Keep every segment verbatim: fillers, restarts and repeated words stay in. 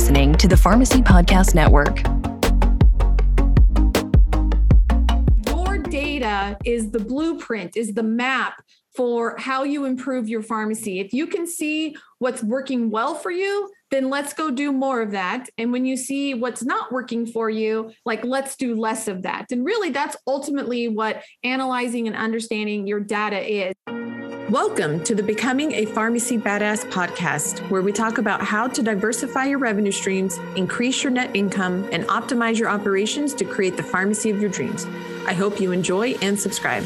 listening to the Pharmacy Podcast Network. Your data is the blueprint, is the map for how you improve your pharmacy. If you can see what's working well for you, then let's go do more of that. And when you see what's not working for you, like, let's do less of that. And really, that's ultimately what analyzing and understanding your data is. Welcome to the Becoming a Pharmacy Badass podcast, where we talk about how to diversify your revenue streams, increase your net income, and optimize your operations to create the pharmacy of your dreams. I hope you enjoy and subscribe.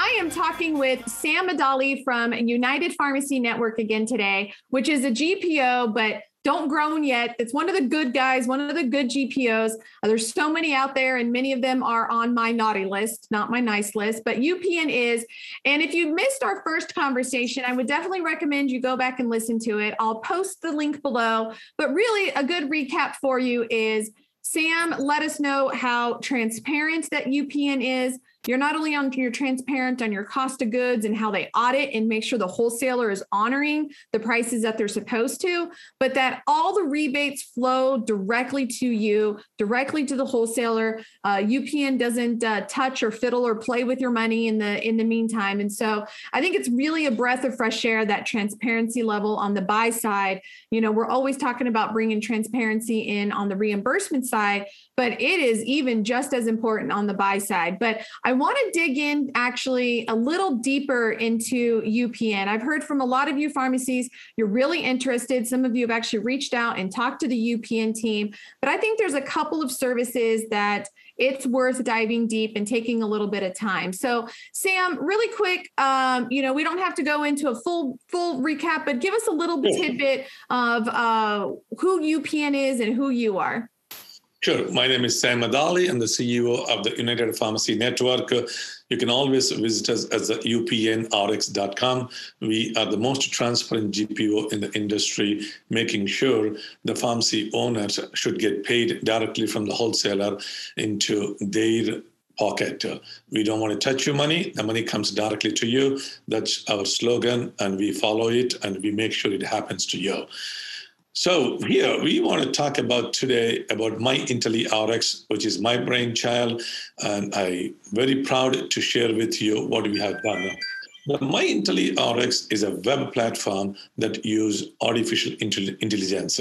I am talking with Sam Maddali from United Pharmacy Network again today, which is a G P O, but don't groan yet. It's one of the good guys, one of the good G P Os. There's so many out there, and many of them are on my naughty list, not my nice list, but U P N is. And if you missed our first conversation, I would definitely recommend you go back and listen to it. I'll post the link below, but really a good recap for you is Sam let us know how transparent that U P N is. You're not only on, you're transparent on your cost of goods and how they audit and make sure the wholesaler is honoring the prices that they're supposed to, but that all the rebates flow directly to you, directly to the wholesaler. Uh, U P N doesn't uh, touch or fiddle or play with your money in the in the meantime. And so I think it's really a breath of fresh air, that transparency level on the buy side. You know, we're always talking about bringing transparency in on the reimbursement side, but it is even just as important on the buy side. But I want to dig in actually a little deeper into U P N. I've heard from a lot of you pharmacies, you're really interested. Some of you have actually reached out and talked to the U P N team, but I think there's a couple of services that it's worth diving deep and taking a little bit of time. So Sam, really quick, um, you know, we don't have to go into a full full recap, but give us a little oh. tidbit of uh, who U P N is and who you are. Sure. My name is Sam Maddali. I'm the C E O of the United Pharmacy Network. You can always visit us at the U P N R X dot com. We are the most transparent G P O in the industry, making sure the pharmacy owners should get paid directly from the wholesaler into their pocket. We don't want to touch your money. The money comes directly to you. That's our slogan, and we follow it, and we make sure it happens to you. So here we want to talk about today about My IntelliRx, which is my brainchild, and I'm very proud to share with you what we have done. Now, My IntelliRx is a web platform that uses artificial intelligence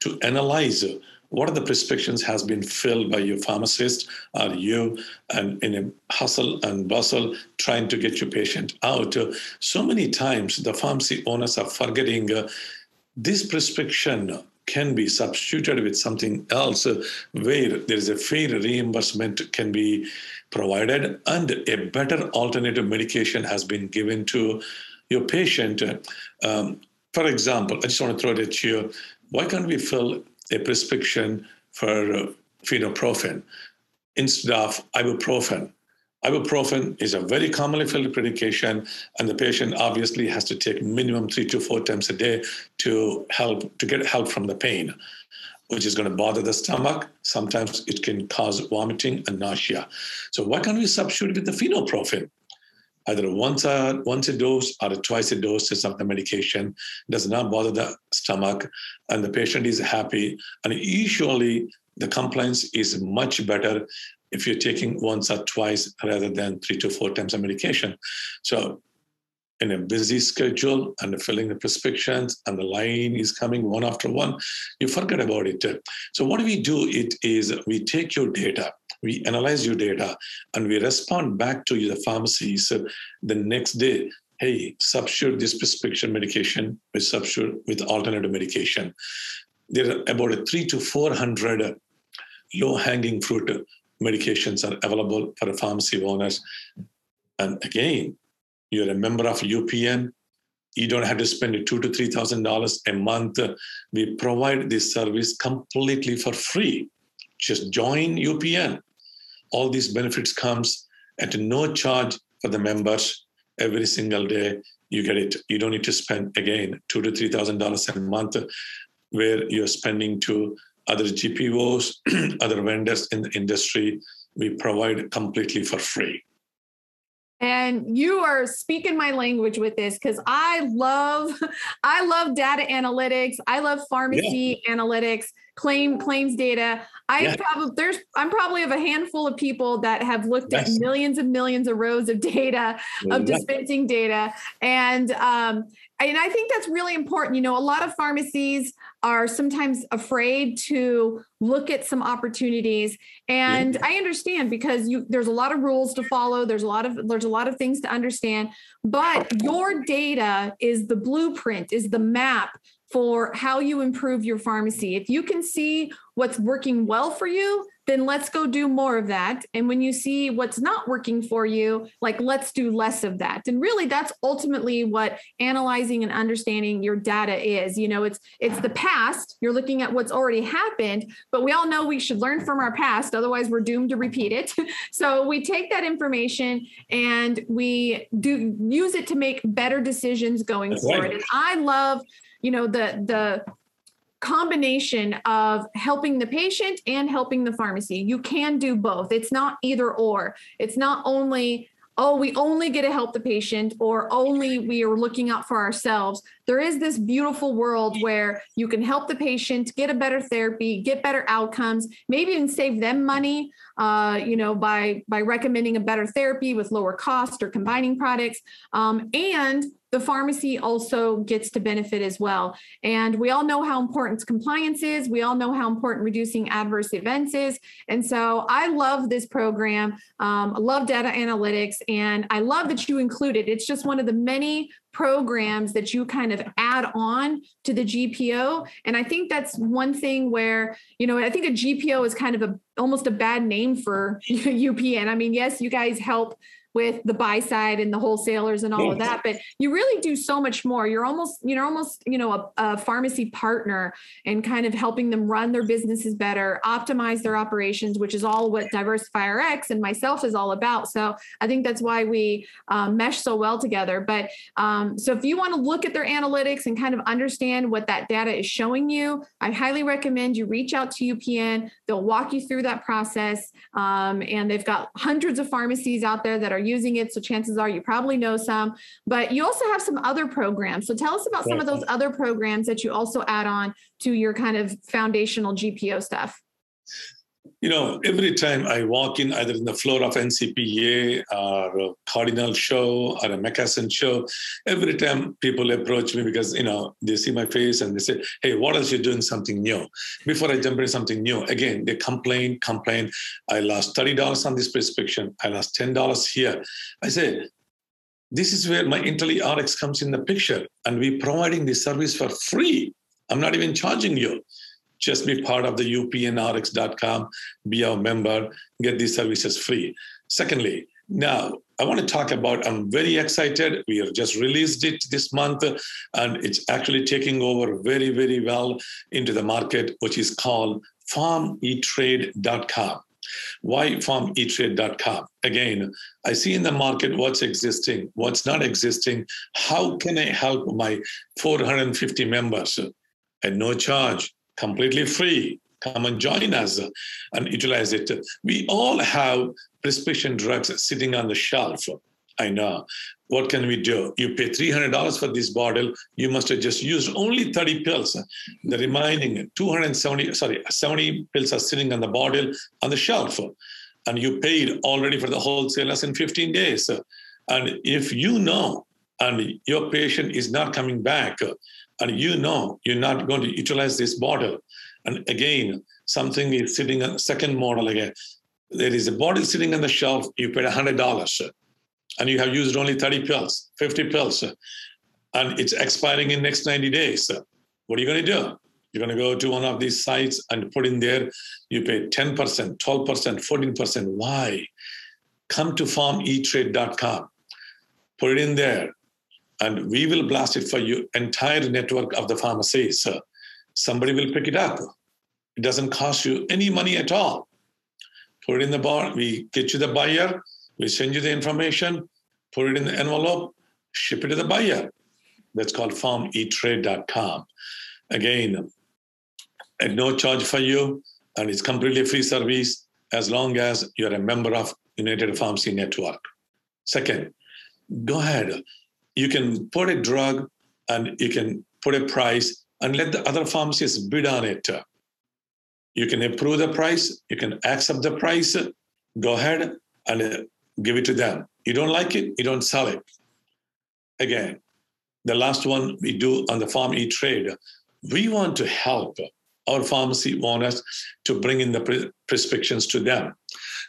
to analyze what are the prescriptions has been filled by your pharmacist or you, and in a hustle and bustle trying to get your patient out. So many times the pharmacy owners are forgetting uh, this prescription can be substituted with something else where there is a fair reimbursement can be provided and a better alternative medication has been given to your patient. Um, for example, I just want to throw it at you. Why can't we fill a prescription for phenoprofen instead of ibuprofen? Ibuprofen is a very commonly filled medication, and the patient obviously has to take minimum three to four times a day to help to get help from the pain, which is going to bother the stomach. Sometimes it can cause vomiting and nausea. So why can't we substitute with the phenoprofen? Either once a, once a dose or twice a dose of the medication does not bother the stomach, and the patient is happy. And usually the compliance is much better if you're taking once or twice rather than three to four times a medication. So in a busy schedule and filling the prescriptions and the line is coming one after one, you forget about it. So what we do it is we take your data, we analyze your data, and we respond back to the pharmacies the next day. Hey, substitute this prescription medication, we substitute with alternative medication. There are about a three to four hundred low-hanging fruit medications are available for the pharmacy owners. And again, you're a member of U P N. You don't have to spend two thousand dollars to three thousand dollars a month. We provide this service completely for free. Just join U P N. All these benefits comes at no charge for the members. Every single day, you get it. You don't need to spend, again, two thousand to three thousand dollars a month where you're spending to other G P Os, other vendors in the industry. We provide completely for free. And you are speaking my language with this, because I love, I love data analytics. I love pharmacy yeah. analytics, claim claims data. I yeah. probably there's I'm probably of a handful of people that have looked yes. at millions and millions of rows of data, of yeah. dispensing data, and um, and I think that's really important. You know, a lot of pharmacies are sometimes afraid to look at some opportunities. And yeah. I understand, because you, there's a lot of rules to follow. There's a lot of, there's a lot of things to understand, but your data is the blueprint, is the map for how you improve your pharmacy. If you can see what's working well for you, then let's go do more of that. And when you see what's not working for you, like, let's do less of that. And really, that's ultimately what analyzing and understanding your data is. You know, it's it's the past. You're looking at what's already happened, but we all know we should learn from our past. Otherwise, we're doomed to repeat it. So we take that information and we do use it to make better decisions going that's forward. Right. And I love, you know, the the combination of helping the patient and helping the pharmacy. You can do both. It's not either or. It's not only, oh, we only get to help the patient, or only we are looking out for ourselves. There is this beautiful world where you can help the patient get a better therapy, get better outcomes, maybe even save them money, uh, you know, by, by recommending a better therapy with lower cost or combining products. Um, and the pharmacy also gets to benefit as well. And we all know how important compliance is. We all know how important reducing adverse events is. And so I love this program. Um, I love data analytics, and I love that you include it. It's just one of the many programs that you kind of add on to the G P O. And I think that's one thing where, you know, I think a G P O is kind of a, almost a bad name for U P N. I mean, yes, you guys help with the buy side and the wholesalers and all of that, but you really do so much more. You're almost, you know, almost, you know, a, a pharmacy partner, and kind of helping them run their businesses better, optimize their operations, which is all what DiversifyRx and myself is all about. So I think that's why we uh, mesh so well together. But um, so if you want to look at their analytics and kind of understand what that data is showing you, I highly recommend you reach out to U P N. They'll walk you through that process. Um, and they've got hundreds of pharmacies out there that are using it, so chances are you probably know some, but you also have some other programs. So tell us about some of those other programs that you also add on to your kind of foundational G P O stuff. You know, every time I walk in, either in the floor of N C P A or a Cardinal show or a McKesson show, every time people approach me, because, you know, they see my face and they say, hey, what else you're doing something new? Before I jump into something new, again, they complain, complain. I lost thirty dollars on this prescription. I lost ten dollars here. I say, this is where My IntelliRx comes in the picture. And we're providing this service for free. I'm not even charging you. Just be part of the U P N R X dot com, be our member, get these services free. Secondly, now I want to talk about, I'm very excited. We have just released it this month, and it's actually taking over very, very well into the market, which is called Farm E Trade dot com. Why Farm E Trade dot com? Again, I see in the market what's existing, what's not existing. How can I help my four hundred fifty members at no charge? Completely free. Come and join us and utilize it. We all have prescription drugs sitting on the shelf. I know. What can we do? You pay three hundred dollars for this bottle. You must have just used only thirty pills. The remaining two hundred seventy, sorry, seventy pills are sitting on the bottle on the shelf. And you paid already for the wholesalers in fifteen days. And if you know, and your patient is not coming back, and you know you're not going to utilize this bottle. And again, something is sitting on the second model again. There is a bottle sitting on the shelf. You paid one hundred dollars and you have used only thirty pills, fifty pills, and it's expiring in the next ninety days. What are you going to do? You're going to go to one of these sites and put in there, you pay ten percent, twelve percent, fourteen percent. Why? Come to farm e trade dot com. Put it in there. And we will blast it for you, entire network of the pharmacies. So somebody will pick it up. It doesn't cost you any money at all. Put it in the bar. We get you the buyer. We send you the information. Put it in the envelope. Ship it to the buyer. That's called farm e trade dot com. Again, at no charge for you. And it's completely free service as long as you're a member of United Pharmacy Network. Second, go ahead. You can put a drug and you can put a price and let the other pharmacies bid on it. You can approve the price. You can accept the price. Go ahead and give it to them. You don't like it, you don't sell it. Again, the last one we do on the Farm E-Trade, we want to help our pharmacy owners to bring in the pre- prescriptions to them.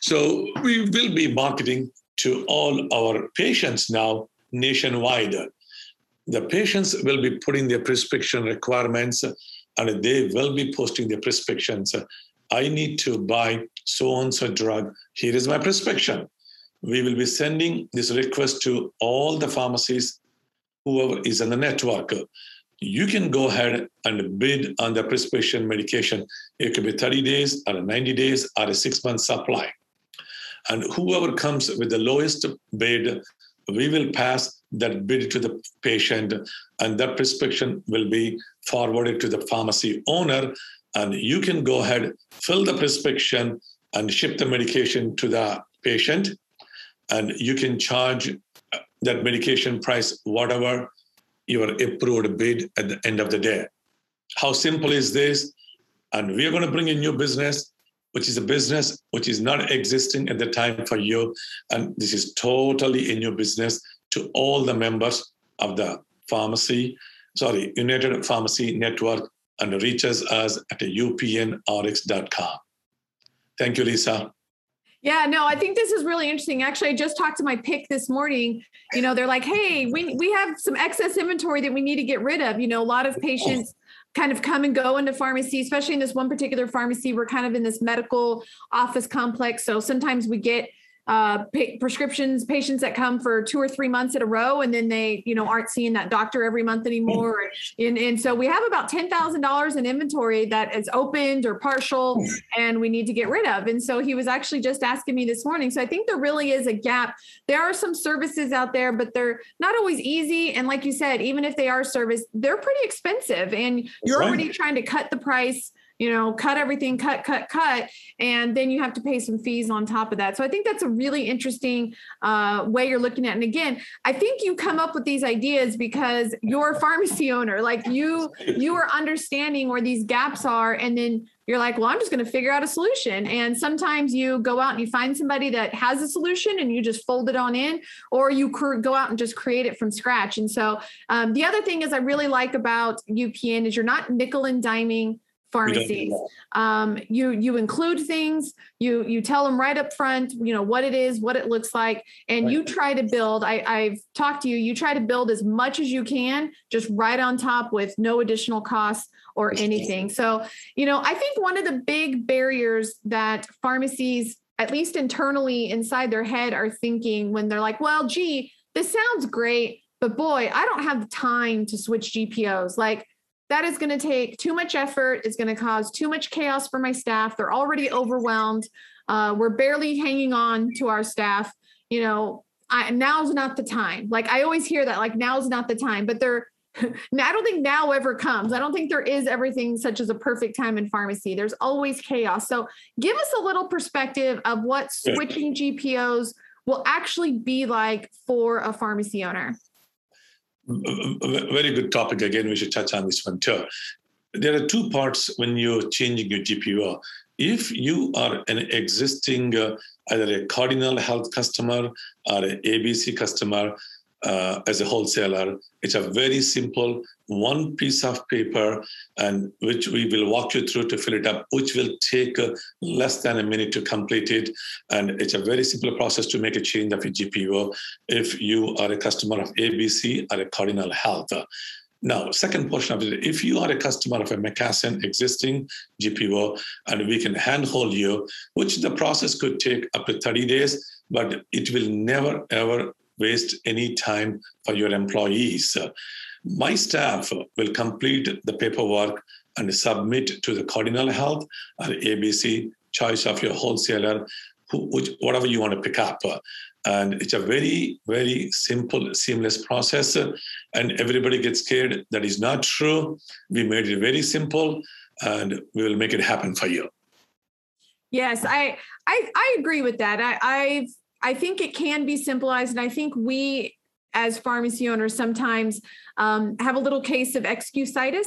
So we will be marketing to all our patients now nationwide. The patients will be putting their prescription requirements and they will be posting their prescriptions. I need to buy so-and-so drug. Here is my prescription. We will be sending this request to all the pharmacies, whoever is in the network. You can go ahead and bid on the prescription medication. It could be thirty days or ninety days or a six-month supply. And whoever comes with the lowest bid, we will pass that bid to the patient, and that prescription will be forwarded to the pharmacy owner. And you can go ahead, fill the prescription, and ship the medication to the patient. And you can charge that medication price, whatever your approved bid at the end of the day. How simple is this? And we are going to bring a new business, which is a business which is not existing at the time for you. And this is totally a new business to all the members of the pharmacy, sorry, United Pharmacy Network, and reaches us at U P N R X dot com. Thank you, Lisa. Yeah, no, I think this is really interesting. Actually, I just talked to my P I C this morning. You know, they're like, hey, we, we have some excess inventory that we need to get rid of. You know, a lot of patients kind of come and go into pharmacy, especially in this one particular pharmacy. We're kind of in this medical office complex. So sometimes we get uh, pa- prescriptions, patients that come for two or three months in a row, and then they, you know, aren't seeing that doctor every month anymore. And, and so we have about ten thousand dollars in inventory that is opened or partial and we need to get rid of. And so he was actually just asking me this morning. So I think there really is a gap. There are some services out there, but they're not always easy. And like you said, even if they are service, they're pretty expensive, and you're right. already trying to cut the price. You know, cut everything, cut, cut, cut. And then you have to pay some fees on top of that. So I think that's a really interesting uh, way you're looking at. And again, I think you come up with these ideas because you're a pharmacy owner, like you, you are understanding where these gaps are. And then you're like, well, I'm just going to figure out a solution. And sometimes you go out and you find somebody that has a solution and you just fold it on in, or you cr- go out and just create it from scratch. And so um, the other thing is I really like about U P N is you're not nickel and diming pharmacies. Um, you, you include things, you, you tell them right up front, you know, what it is, what it looks like. And right. you try to build, I I've talked to you, you try to build as much as you can, just right on top with no additional costs or anything. So, you know, I think one of the big barriers that pharmacies, at least internally inside their head, are thinking when they're like, well, gee, this sounds great, but boy, I don't have the time to switch G P Os. Like, that is going to take too much effort. It's going to cause too much chaos for my staff. They're already overwhelmed. Uh, we're barely hanging on to our staff. You know, I, now's not the time. Like I always hear that, like now's not the time, but they're, I don't think now ever comes. I don't think there is everything such as a perfect time in pharmacy. There's always chaos. So give us a little perspective of what switching G P Os will actually be like for a pharmacy owner. Very good topic. Again, we should touch on this one too. There are two parts when you're changing your G P O. If you are an existing, uh, either a Cardinal Health customer or an A B C customer uh, as a wholesaler, it's a very simple one piece of paper, and which we will walk you through to fill it up, which will take uh, less than a minute to complete it. And it's a very simple process to make a change of a G P O if you are a customer of A B C or a Cardinal Health. Now, second portion of it, if you are a customer of a McKesson existing G P O, and we can handhold you, which the process could take up to thirty days, but it will never, ever waste any time for your employees. My staff will complete the paperwork and submit to the Cardinal Health or A B C, choice of your wholesaler, who, which, whatever you want to pick up. And it's a very, very simple, seamless process. And everybody gets scared. That is not true. We made it very simple, and we will make it happen for you. Yes, I I, I agree with that. I, I've I think it can be simplified, and I think we as pharmacy owners sometimes um, have a little case of excusitis.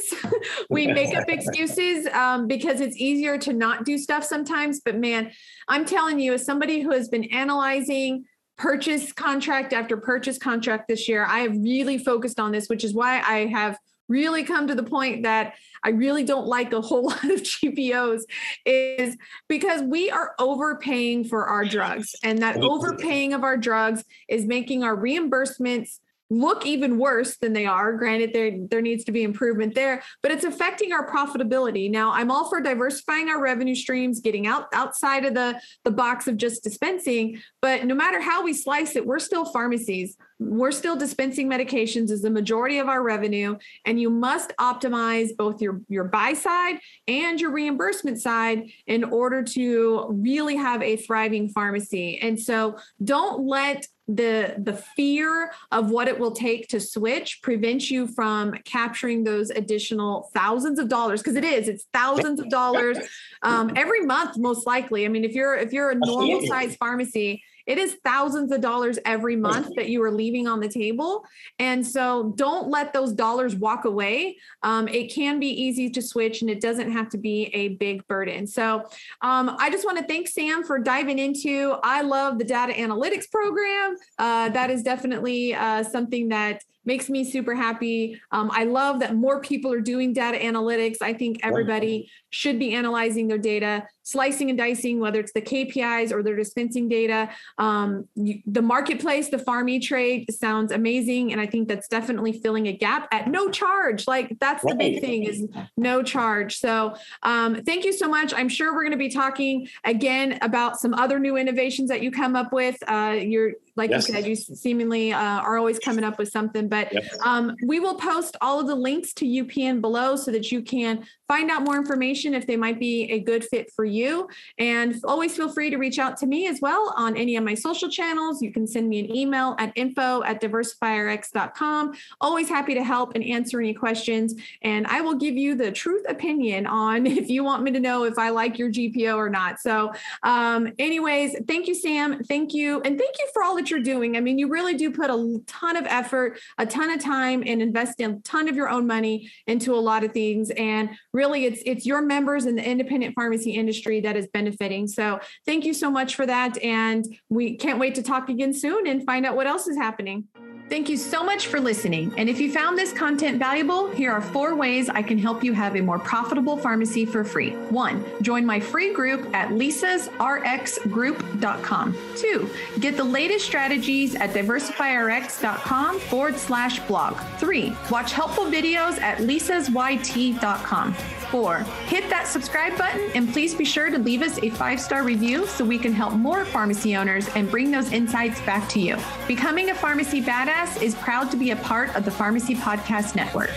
We make up excuses um, because it's easier to not do stuff sometimes. But man, I'm telling you, as somebody who has been analyzing purchase contract after purchase contract this year, I have really focused on this, which is why I have really come to the point that I really don't like a whole lot of G P Os, is because we are overpaying for our drugs. And that overpaying of our drugs is making our reimbursements look even worse than they are. Granted, there, there needs to be improvement there, but it's affecting our profitability. Now, I'm all for diversifying our revenue streams, getting out outside of the, the box of just dispensing, but no matter how we slice it, we're still pharmacies. We're still dispensing medications as the majority of our revenue, and you must optimize both your, your buy side and your reimbursement side in order to really have a thriving pharmacy. And so don't let the, the fear of what it will take to switch prevent you from capturing those additional thousands of dollars, because it is, it's thousands of dollars um, every month, most likely. I mean, if you're if you're a normal size pharmacy, it is thousands of dollars every month that you are leaving on the table. And so don't let those dollars walk away. Um, it can be easy to switch, and it doesn't have to be a big burden. So um, I just want to thank Sam for diving into, I love the data analytics program. Uh, that is definitely uh, something that makes me super happy. Um, I love that more people are doing data analytics. I think everybody should be analyzing their data, slicing and dicing, whether it's the K P Is or their dispensing data. Um, you, the marketplace, the PharmEtrade sounds amazing. And I think that's definitely filling a gap at no charge. Like that's the big thing, is no charge. So um, thank you so much. I'm sure we're going to be talking again about some other new innovations that you come up with. Uh, you're Like yes. you said, you seemingly uh, are always coming up with something, but yes. um, we will post all of the links to U P N below so that you can find out more information if they might be a good fit for you. And always feel free to reach out to me as well on any of my social channels. You can send me an email at info at diversify r x dot com. Always happy to help and answer any questions. And I will give you the truth opinion on if you want me to know if I like your G P O or not. So um, anyways, thank you, Sam. Thank you. And thank you for all the you're doing. I mean, you really do put a ton of effort, a ton of time, and invest in a ton of your own money into a lot of things. And really, it's it's your members in the independent pharmacy industry that is benefiting. So thank you so much for that. And we can't wait to talk again soon and find out what else is happening. Thank you so much for listening. And if you found this content valuable, here are four ways I can help you have a more profitable pharmacy for free. One, join my free group at lisas r x group dot com. Two, get the latest strategies at diversify r x dot com forward slash blog. Three, watch helpful videos at lisas y t dot com. Four, hit that subscribe button, and please be sure to leave us a five-star review so we can help more pharmacy owners and bring those insights back to you. Becoming a Pharmacy Badass is proud to be a part of the Pharmacy Podcast Network.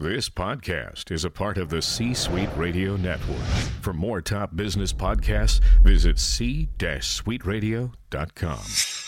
This podcast is a part of the C-Suite Radio Network. For more top business podcasts, visit c suite radio dot com.